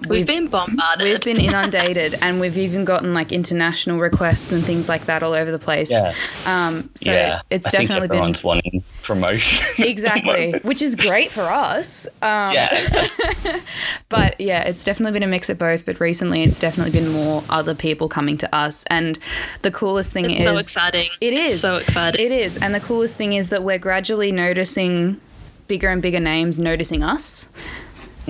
We've been bombarded. We've been inundated, and we've even gotten like international requests and things like that all over the place. Yeah. So yeah. It's definitely been. I think everyone's wanting promotion. Exactly. Which is great for us. Yeah. But yeah, it's definitely been a mix of both. But recently, it's definitely been more other people coming to us. And the coolest thing is, so exciting. It is. It's so exciting. It is. And the coolest thing is that we're gradually noticing bigger and bigger names noticing us.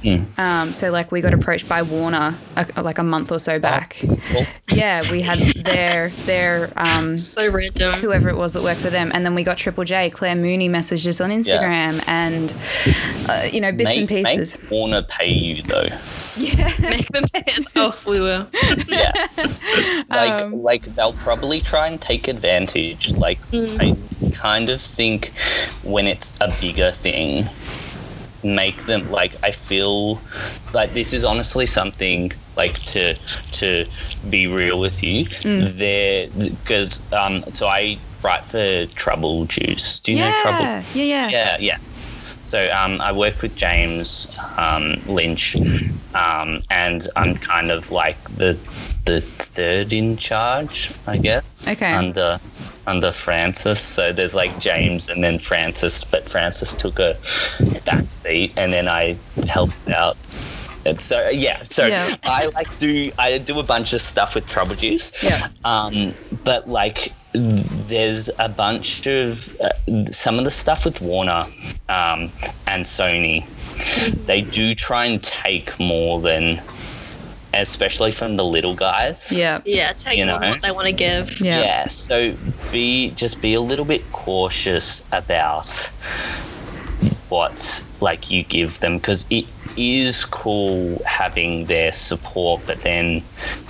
Mm. So like we got approached by Warner like a month or so back. Oh, cool. Yeah, we had their so random, whoever it was that worked for them, and then we got Triple J. Claire Mooney messaged us on Instagram. Yeah. And you know, bits and pieces. Make Warner pay you though. Yeah, make them pay us. Oh, we will. Yeah, like they'll probably try and take advantage. Like I kind of think when it's a bigger thing, make them like, I feel like this is honestly something, like to be real with you, there, because so I write for Trouble Juice. Do you know Trouble? Yeah. So I work with James Lynch, and I'm kind of like the third in charge, I guess. Okay. Under Francis. So there's like James and then Francis, but Francis took a back seat, and then I helped out. And so yeah, I like do a bunch of stuff with Trouble Juice. Yeah. But like there's a bunch of some of the stuff with Warner and Sony, they do try and take more than, especially from the little guys. Yeah. Yeah, take more than what they want to give. Yeah. Yeah, so be a little bit cautious about what like you give them, because it is cool having their support, but then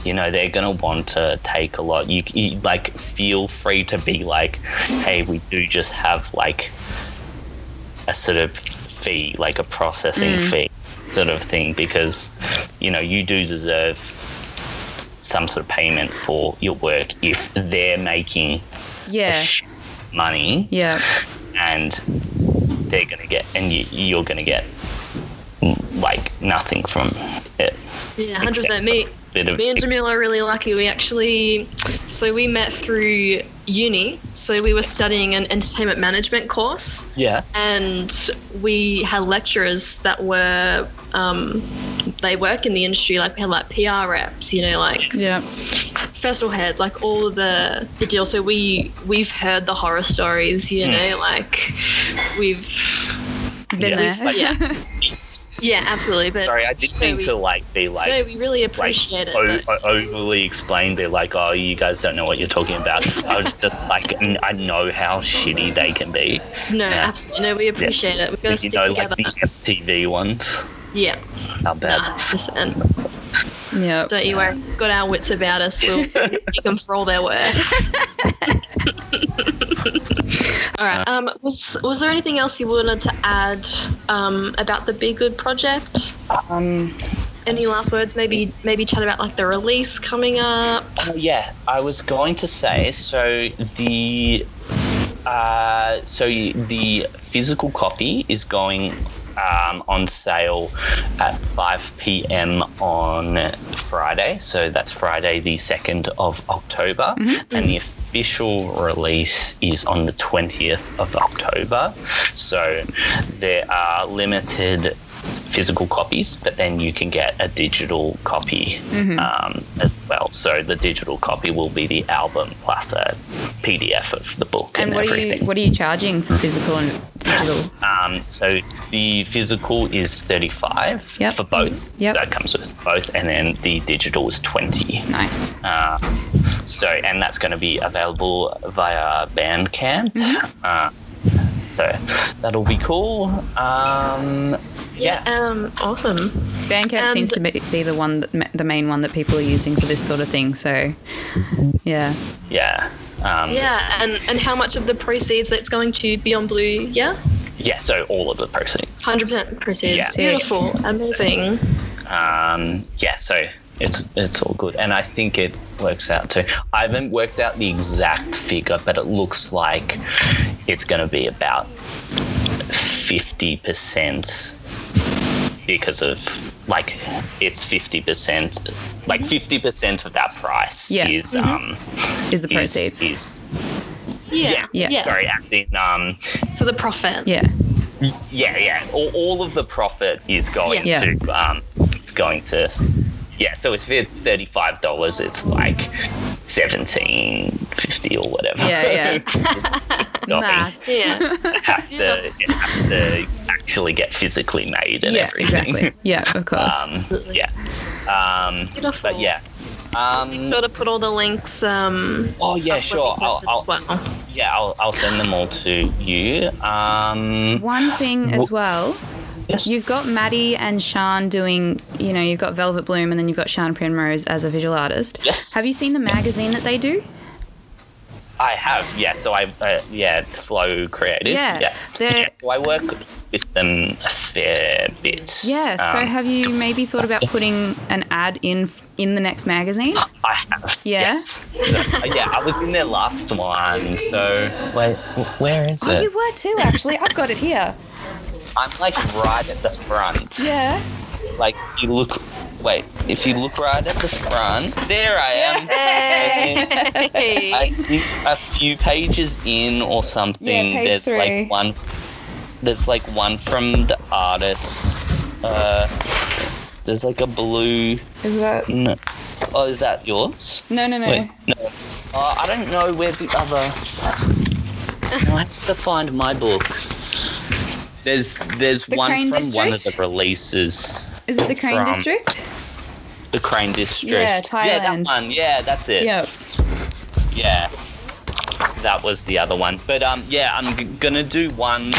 you know they're gonna want to take a lot. You like feel free to be like, hey, we do just have like a sort of fee, like a processing fee sort of thing, because you know you do deserve some sort of payment for your work if they're making money, and they're gonna get, and you're gonna get like nothing from it. Yeah, 100%. Me and Jamila are really lucky. We actually, so we met through uni. So we were studying an entertainment management course. Yeah. And we had lecturers that were, they work in the industry. Like we had like PR reps, you know, like festival heads, like all of the deal. So we've heard the horror stories, you know, like we've been there. Like, yeah. Yeah, absolutely. But sorry, I didn't mean to we really appreciate it. Overly explained. They're like, oh, you guys don't know what you're talking about. I was just like, I know how shitty they can be. No, absolutely. No, we appreciate it. We've got to stick together. Like the MTV ones. Yeah. How bad. 100%. Yep. Don't you worry. We've got our wits about us. We'll take them for all their worth. All right. Was there anything else you wanted to add about the Be Good project? Any last words? Maybe chat about like the release coming up. Yeah, I was going to say the physical copy is going on sale at 5 p.m. on Friday. So that's Friday the 2nd of October. Mm-hmm. And the official release is on the 20th of October. So there are limited physical copies, but then you can get a digital copy as well. So the digital copy will be the album plus a PDF of the book and everything. What are you charging for physical and digital? So the physical is $35 for both. Yep. That comes with both, and then the digital is $20. Nice. And that's going to be available via Bandcamp. Mm-hmm. So that'll be cool. Awesome. Bandcamp seems to be the one, the main one that people are using for this sort of thing. So, yeah. Yeah. And how much of the proceeds that's going to Beyond Blue? Yeah. Yeah. So all of the proceeds. 100% proceeds. Yeah. Beautiful. Yeah. Amazing. Yeah. So. It's all good, and I think it works out too. I haven't worked out the exact figure, but it looks like it's going to be about 50% because of it's 50%, 50% of that price is is the proceeds. So the profit. Yeah. Yeah, yeah. All of the profit is going to it's going to. Yeah, so if it's $35, it's like $17.50 or whatever. Yeah, yeah. Math. It has to actually get physically made and everything. Yeah, exactly. Yeah, of course. Yeah. Beautiful. But yeah. Make sure to put all the links. Oh yeah, sure. I'll send them all to you. One thing as well. Yes. You've got Maddie and Sean doing, you've got Velvet Bloom and then you've got Sean Primrose as a visual artist. Yes. Have you seen the magazine that they do? I have, yeah. So I, Flow Creative. Yeah. So I work with them a fair bit. Yeah. So have you maybe thought about putting an ad in the next magazine? I have. Yeah. Yes. Yeah. I was in their last one. So where is it? You were too, actually. I've got it here. I'm right at the front. Yeah. If you look right at the front, there I am. Hey. I think a few pages in or something. Yeah, page three. There's one from the artist. There's a blue. Is that? No. Oh, is that yours? No. Wait, no. Oh, I don't know where the other. I have to find my book. There's one from one of the releases. Is it the Crane District? The Crane District. Yeah, Thailand. Yeah, that one. Yeah, that's it. Yep. Yeah. So that was the other one. But I'm gonna do one.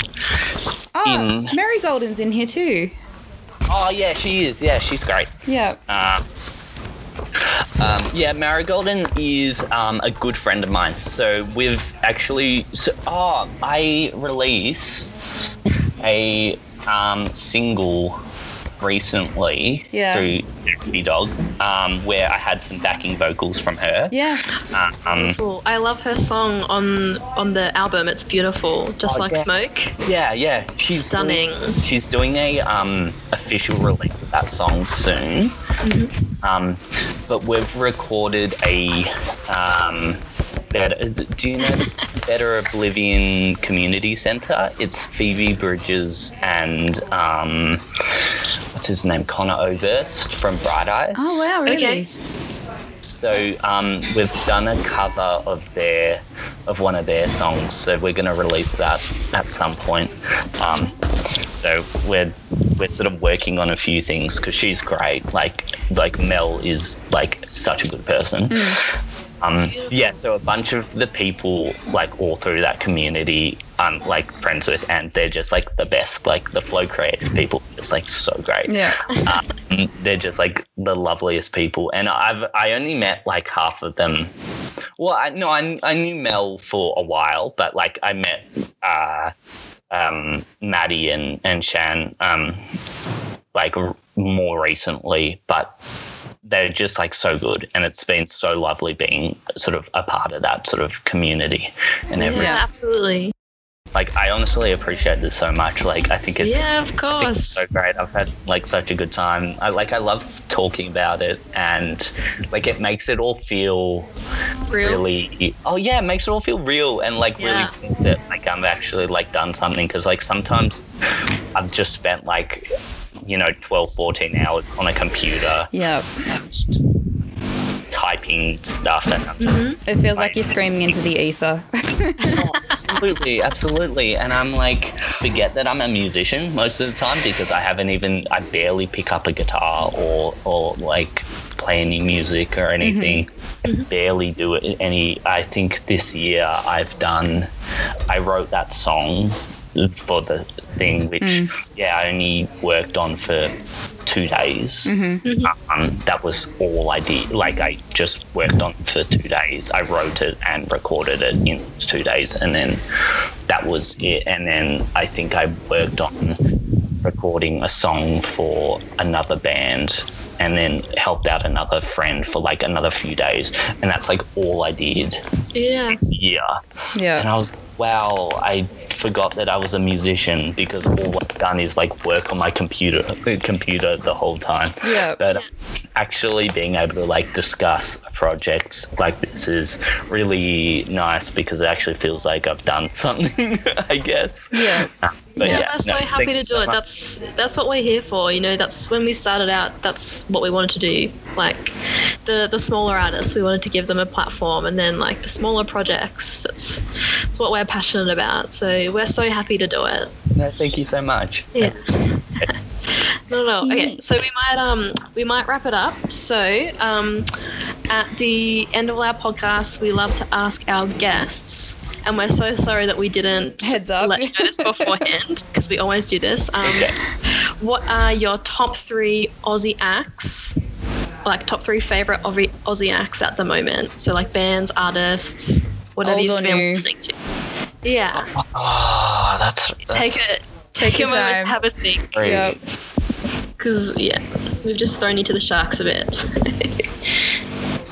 Oh, Marigold's in here too. Oh yeah, she is. Yeah, she's great. Yeah. Marigoldin is a good friend of mine. So we've actually... I released a single recently through Therapy Dog where I had some backing vocals from her. Yeah. Cool. I love her song on the album. It's beautiful. Just Smoke. Yeah, yeah. She's stunning. She's doing a official release of that song soon. Mm-hmm. But we've recorded a do you know the Better Oblivion Community Center? It's Phoebe Bridges and what's his name? Connor Oberst from Bright Eyes. Oh wow, really? Okay. So we've done a cover of one of their songs. So we're going to release that at some point. So we're we're sort of working on a few things because she's great. Like Mel is like such a good person. So a bunch of the people like all through that community I'm like friends with, and they're just like the best. Like the Flow Creative people, it's like so great. Yeah, they're just like the loveliest people. And I only met like half of them. Well, I knew Mel for a while, but like I met Maddie and Shan like more recently, but they're just like so good, and it's been so lovely being sort of a part of that sort of community and everything. Yeah, absolutely. Like I honestly appreciate this so much. Like I think it's of course. I think it's so great. I've had like such a good time. I love talking about it, and like it makes it all feel real. It makes it all feel real, and like really think that like I've actually like done something, because like sometimes I've just spent like 12-14 hours on a computer. Yeah. Typing stuff, and it feels like you're screaming into the ether. Oh, absolutely, and I'm like forget that I'm a musician most of the time, because I barely pick up a guitar or like play any music or anything. Barely do it any. I think this year I wrote that song for the thing, which I only worked on for 2 days. That was all I did. Like I just worked on for 2 days. I wrote it and recorded it in 2 days, and then that was it. And then I think I worked on recording a song for another band, and then helped out another friend for like another few days, and that's like all I did. Yeah. And I was I forgot that I was a musician, because all I've done is like work on my computer the whole time. Yeah. But actually being able to like discuss projects like this is really nice, because it actually feels like I've done something, I guess. Yeah. We're so happy to do it. That's what we're here for. That's when we started out. That's what we wanted to do. Like the smaller artists, we wanted to give them a platform, and then like the smaller projects. That's what we're passionate about. So we're so happy to do it. No, thank you so much. Yeah. No. Okay, so we might wrap it up. So at the end of our podcast, we love to ask our guests, and we're so sorry that we didn't let you know this beforehand, because we always do this. What are your top three Aussie acts? Like top three favorite Aussie acts at the moment? So like bands, artists, whatever you've been listening to. Yeah. Oh, that's... Take your moment to have a think. Yep. Because, we've just thrown you to the sharks a bit.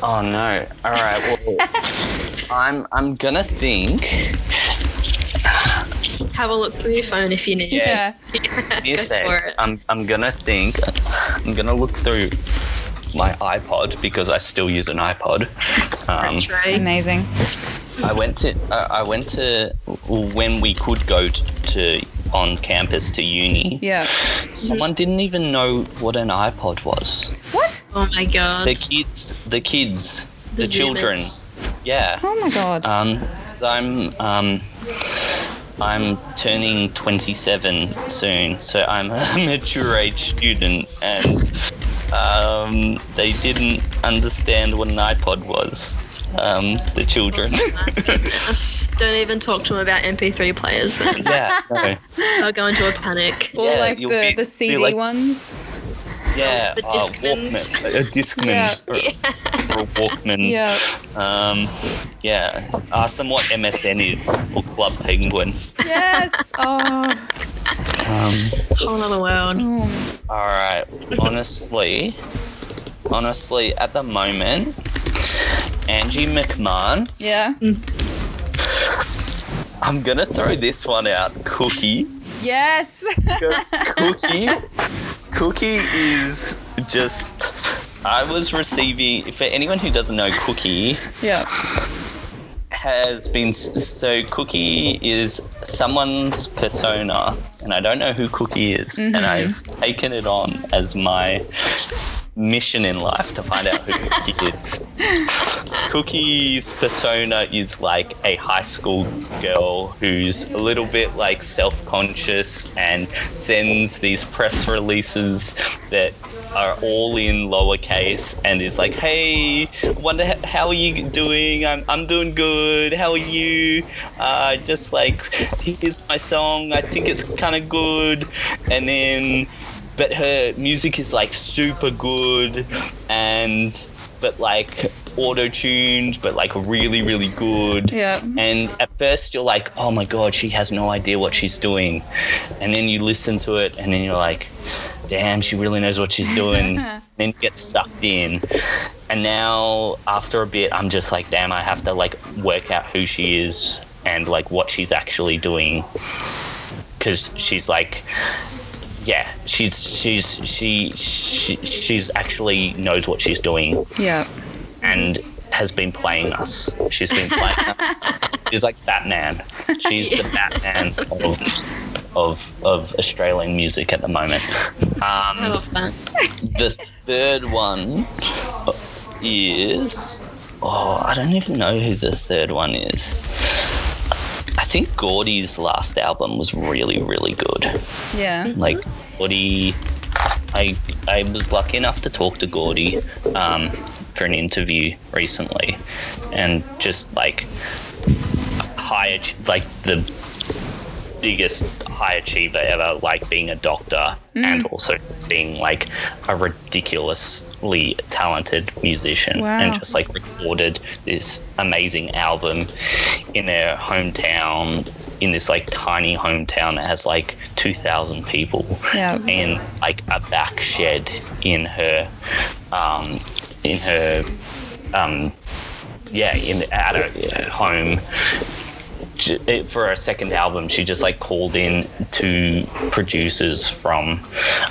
Oh, no. All right, well, I'm going to think. Have a look through your phone if you need to. Yeah. Go for it. I'm going to think. I'm going to look through my iPod, because I still use an iPod. Amazing. I went to when we could go to on campus to uni. Yeah. Someone didn't even know what an iPod was. What? Oh my god. The kids, the children. Yeah. Oh my god. Because I'm turning 27 soon, so I'm a mature age student, and they didn't understand what an iPod was. The children. Don't even talk to them about MP3 players then. Yeah, no. They'll go into a panic. Or like the CD ones. Yeah, the Discmans. A Discman. Or a Walkman. Yeah. Ask them what MSN is, or Club Penguin. Yes. Oh. Whole other world. All right. Honestly, at the moment, Angie McMahon. Yeah. I'm going to throw this one out. Cookie. Yes. Cookie is just... I was receiving... For anyone who doesn't know, Cookie... Yeah. Has been... So Cookie is someone's persona, and I don't know who Cookie is, and I've taken it on as my... mission in life to find out who Cookie is. Cookie's persona is like a high school girl who's a little bit like self-conscious and sends these press releases that are all in lowercase and is like, hey, wonder how are you doing? I'm doing good. How are you? Just like, here's my song. I think it's kind of good. And then, but her music is like super good and but like auto-tuned but like really really good. Yeah. And at first you're like, oh my god, she has no idea what she's doing. And then you listen to it and then you're like, damn, she really knows what she's doing. Then you get sucked in. And now after a bit I'm just like, damn, I have to like work out who she is and like what she's actually doing, because she's like, yeah, she's actually knows what she's doing. Yeah. And has been playing us. She's been playing us. She's like Batman. She's the Batman of Australian music at the moment. I love that. The third one is, I don't even know who the third one is. I think Gordy's last album was really, really good. Yeah. Like, Gordy, I was lucky enough to talk to Gordy for an interview recently, and just, like, the biggest high achiever ever, like, being a doctor and also being, like, a ridiculously talented musician. Wow. And just, like, recorded this amazing album in their hometown, in this, like, tiny hometown that has, like, 2,000 people in, like, a back shed at her home. For her second album, she just like called in two producers from,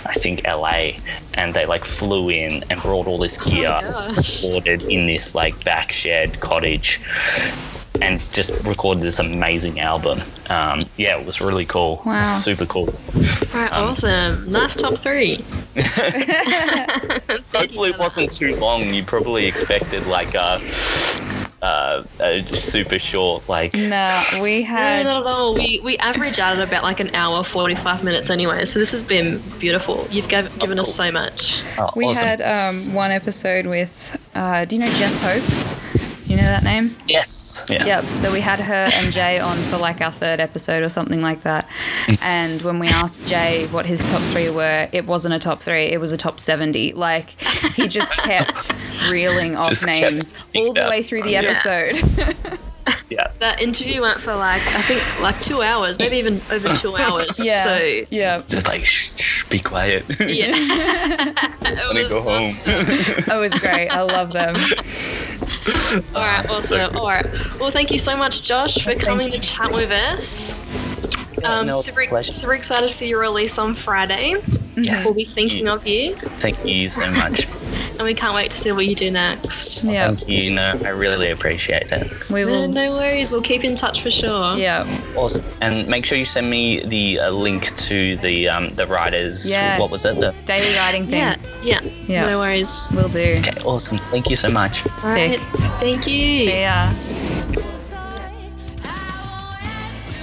I think, LA, and they like flew in and brought all this gear, recorded in this like back shed cottage, and just recorded this amazing album. It was really cool. Wow. It was super cool. Alright, awesome. Nice top three. Hopefully it wasn't too long. You probably expected like super short, like. No, we had. No, not at all. We average out at about like an hour 45 minutes anyway. So this has been beautiful. You've given us so much. Oh, we awesome. Had one episode with. Do you know Jess Hope? Do you know that name? Yes. Yeah. Yep. So we had her and Jay on for like our third episode or something like that. And when we asked Jay what his top three were, it wasn't a top three. It was a top 70. Like, he just kept. Reeling off just names all the way through the episode. Yeah. That interview went for like, I think, like 2 hours, maybe even over 2 hours. Yeah. So yeah. Just like, shh, be quiet. Yeah. I'm gonna go home. It was great. I love them. All right. Awesome. So all right. Well, thank you so much, Josh, for coming to chat with us. Super excited for your release on Friday. Yes. We'll be thinking of you. Thank you so much. And we can't wait to see what you do next. Yeah. Thank you. No, I really appreciate it. We will. No worries. We'll keep in touch for sure. Yeah. Awesome. And make sure you send me the link to the writers. Yeah. What was it? The Daily Writing Thing. Yeah. No worries. Will do. Okay. Awesome. Thank you so much. Sick. Right. Thank you. See ya.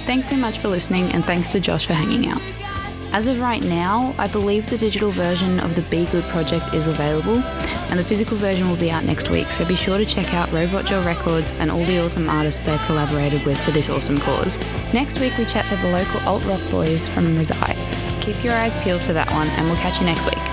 Thanks so much for listening, and thanks to Josh for hanging out. As of right now, I believe the digital version of the Be Good project is available, and the physical version will be out next week, so be sure to check out Robot Jaw Records and all the awesome artists they've collaborated with for this awesome cause. Next week, we chat to the local alt rock boys from Reside. Keep your eyes peeled for that one, and we'll catch you next week.